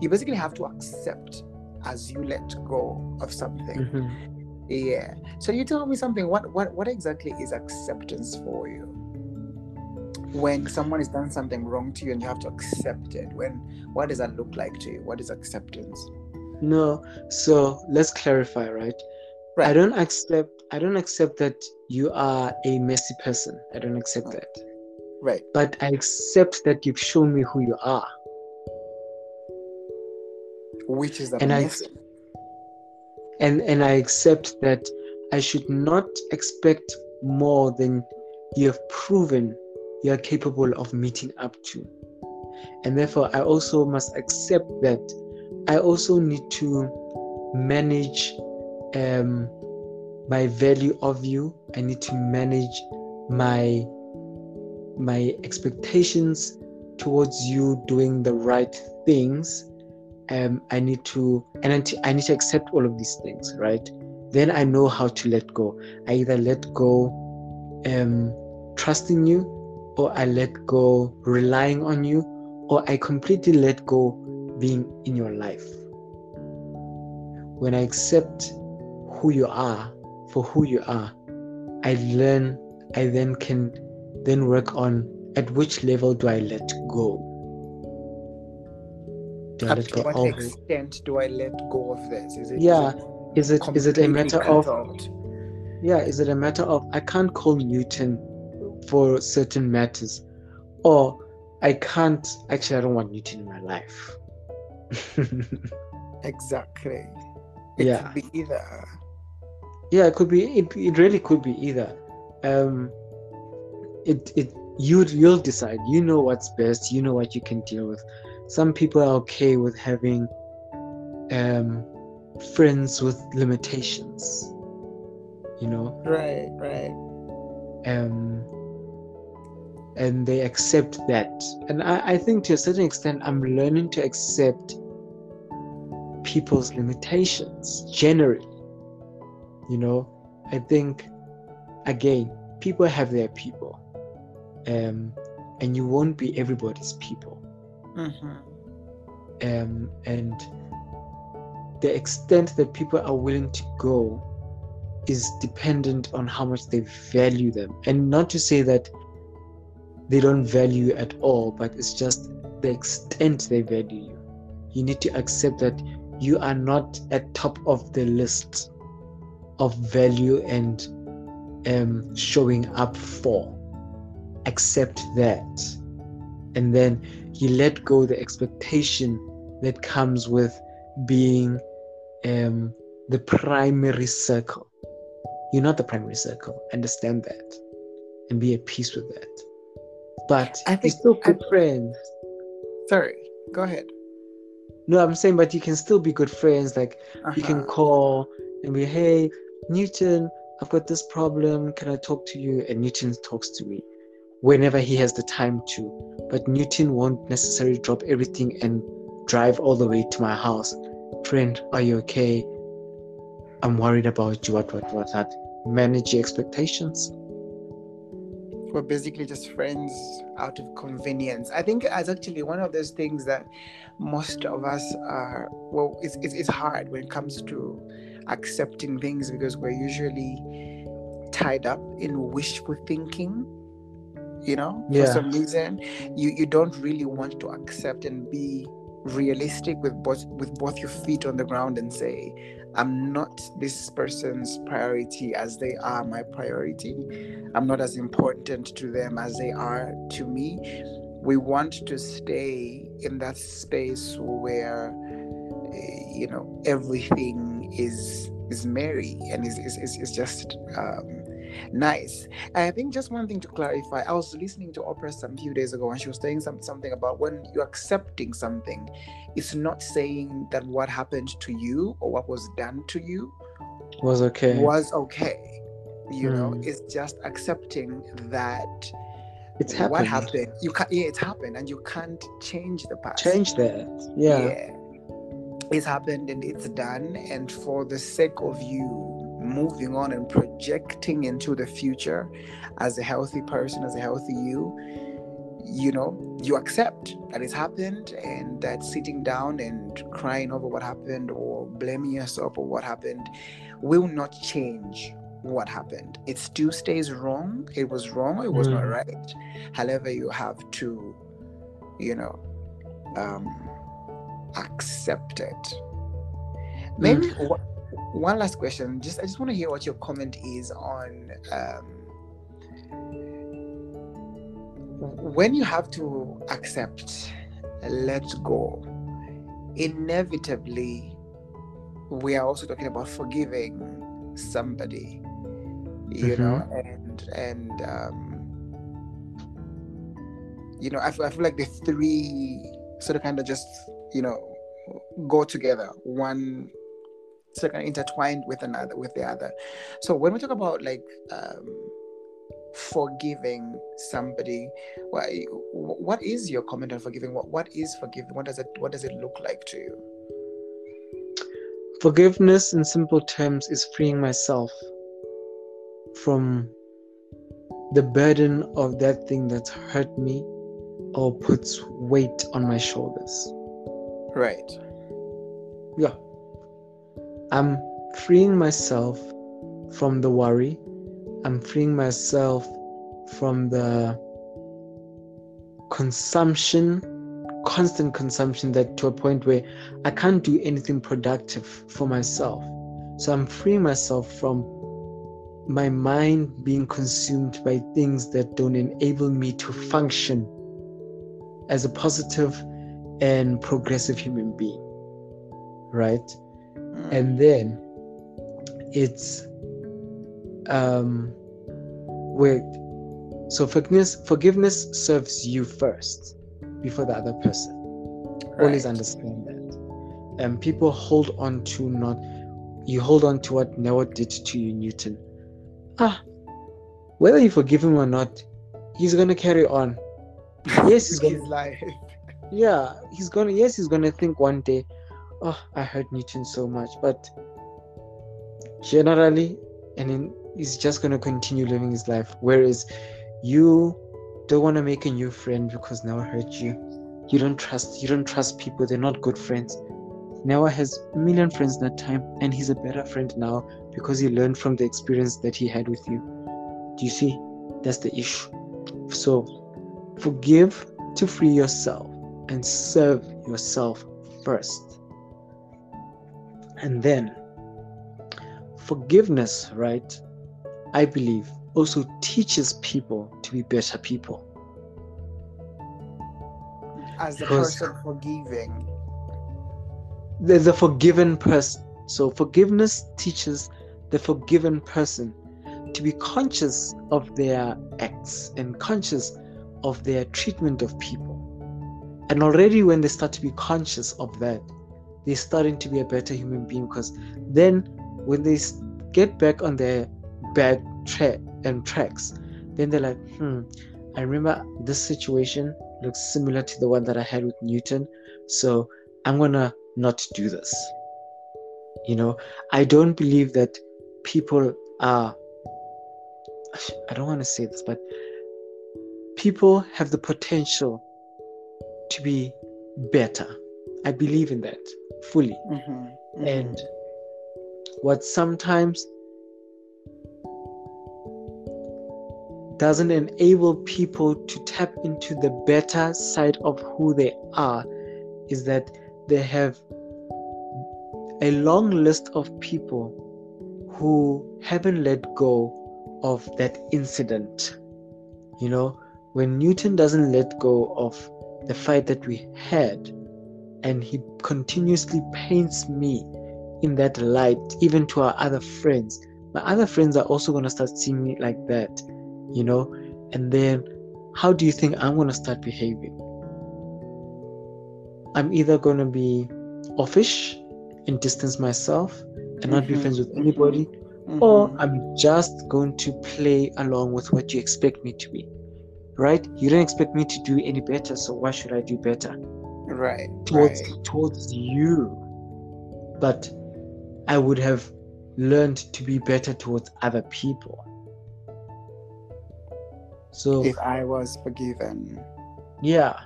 you basically have to accept as you let go of something. Mm-hmm. Yeah. So you tell me something, what, what what exactly is acceptance for you? When someone has done something wrong to you and you have to accept it, when what does that look like to you? What is acceptance? No, so let's clarify, right? Right. I don't accept I don't accept that you are a messy person. I don't accept okay. that. Right. But I accept that you've shown me who you are. Which is amazing. And, and I accept that I should not expect more than you have proven you are capable of meeting up to. And therefore, I also must accept that I also need to manage um, my value of you. I need to manage my... my expectations towards you doing the right things. um I need to and I need to accept all of these things, right? Then I know how to let go. I either let go um, trusting you, or I let go relying on you, or I completely let go being in your life. When I accept who you are for who you are, I learn, I then can then work on at which level do I let go. Do I let go of? Up to what extent do I let go of this? Is it, yeah. Is it is it a matter controlled? of? Yeah. Is it a matter of I can't call Newton for certain matters, or I can't actually I don't want Newton in my life. Exactly. It yeah. could be either. Yeah, it could be. It it really could be either. Um, it it you you'll decide. You know what's best. You know what you can deal with. Some people are okay with having um, friends with limitations, you know. Right, right. Um, and they accept that. And I, I think to a certain extent, I'm learning to accept people's limitations generally. You know, I think, again, people have their people. Um, and you won't be everybody's people. Mm-hmm. Um, and the extent that people are willing to go is dependent on how much they value them. And not to say that they don't value you at all, but it's just the extent they value you. You need to accept that you are not at top of the list of value and um, showing up for. Accept that. And then you let go the expectation that comes with being um, the primary circle. You're not the primary circle. Understand that, and be at peace with that. But I think, you're still good I, friends. Sorry, go ahead. No, I'm saying, but you can still be good friends. Like uh-huh. you can call and be, hey, Newton, I've got this problem. Can I talk to you? And Newton talks to me whenever he has the time to. But Newton won't necessarily drop everything and drive all the way to my house. Friend, are you okay? I'm worried about you, what, what, what, that. Manage your expectations. We're basically just friends out of convenience. I think that's actually one of those things that most of us are, well, it's, it's, it's hard when it comes to accepting things, because we're usually tied up in wishful thinking. You know, yeah. for some reason, you, you don't really want to accept and be realistic with both with both your feet on the ground and say, I'm not this person's priority as they are my priority. I'm not as important to them as they are to me. We want to stay in that space where, you know, everything is is merry and is is, is, is just... Um, nice. I think just one thing to clarify. I was listening to Oprah some few days ago, and she was saying some, something about when you're accepting something, it's not saying that what happened to you or what was done to you was okay. Was okay. You mm. know, it's just accepting that it's happened. What happened? You can't. Yeah, it's happened, and you can't change the past. Change that. Yeah. yeah. It's happened and it's done, and for the sake of you moving on and projecting into the future as a healthy person, as a healthy you, you know, you accept that it's happened, and that sitting down and crying over what happened or blaming yourself for what happened will not change what happened. It still stays wrong. It was wrong. It was mm. not right. However, you have to, you know, um, accept it. Maybe mm. what One last question. Just I just want to hear what your comment is on um, when you have to accept, let go. Inevitably, we are also talking about forgiving somebody, you mm-hmm. know, and and um, you know, I feel, I feel like the three sort of kind of just, you know, go together. One. So kind of intertwined with another, with the other. So when we talk about like um, forgiving somebody, why, what is your comment on forgiving? What what is forgiving? What does it what does it look like to you? Forgiveness, in simple terms, is freeing myself from the burden of that thing that's hurt me or puts weight on my shoulders. Right. Yeah. I'm freeing myself from the worry. I'm freeing myself from the consumption, constant consumption, that to a point where I can't do anything productive for myself. So I'm freeing myself from my mind being consumed by things that don't enable me to function as a positive and progressive human being, right? Mm. And then it's um where so forgiveness forgiveness serves you first before the other person. Right. Always understand that. And um, people hold on to not you hold on to what Noah did to you, Newton. Ah, whether you forgive him or not, he's gonna carry on. Yes, he's gonna life. Yeah, he's gonna. Yes, he's gonna think one day, oh, I hurt Newton so much. But generally, and then he's just gonna continue living his life. Whereas you don't want to make a new friend because Noah hurt you. You don't trust. You don't trust people. They're not good friends. Noah has a million friends that time, and he's a better friend now because he learned from the experience that he had with you. Do you see? That's the issue. So forgive to free yourself and serve yourself first. And then forgiveness, right, I believe also teaches people to be better people. As the person forgiving. There's a forgiven person. So forgiveness teaches the forgiven person to be conscious of their acts and conscious of their treatment of people. And already when they start to be conscious of that, they're starting to be a better human being, because then when they get back on their bad track and tracks, then they're like, hmm, I remember this situation looks similar to the one that I had with Newton, so I'm going to not do this. You know, I don't believe that people are, I don't want to say this, but people have the potential to be better. I believe in that fully. Mm-hmm. Mm-hmm. And what sometimes doesn't enable people to tap into the better side of who they are is that they have a long list of people who haven't let go of that incident. You know, when Newton doesn't let go of the fight that we had, and he continuously paints me in that light, even to our other friends, my other friends are also going to start seeing me like that, you know. And then how do you think I'm going to start behaving? I'm either going to be offish and distance myself and mm-hmm. not be friends with anybody, mm-hmm. or I'm just going to play along with what you expect me to be. Right? You don't expect me to do any better, so why should I do better? Right. Towards, right. towards you. But I would have learned to be better towards other people. So if I was forgiven. Yeah.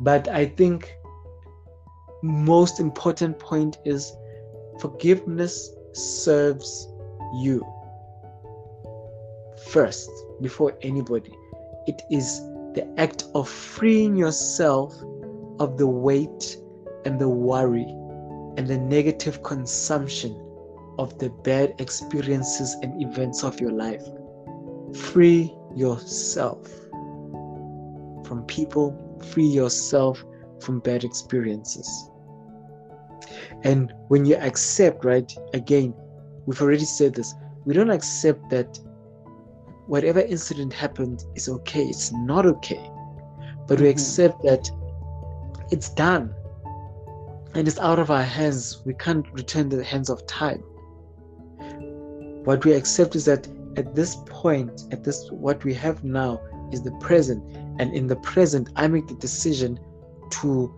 But I think most important point is forgiveness serves you first before anybody. It is the act of freeing yourself of the weight and the worry and the negative consumption of the bad experiences and events of your life. Free yourself from people, free yourself from bad experiences. And when you accept, right, again, we've already said this, we don't accept that whatever incident happened is okay, it's not okay. But mm-hmm. we accept that it's done and it's out of our hands. We can't return to the hands of time. What we accept is that at this point, at this, what we have now is the present. And in the present, I make the decision to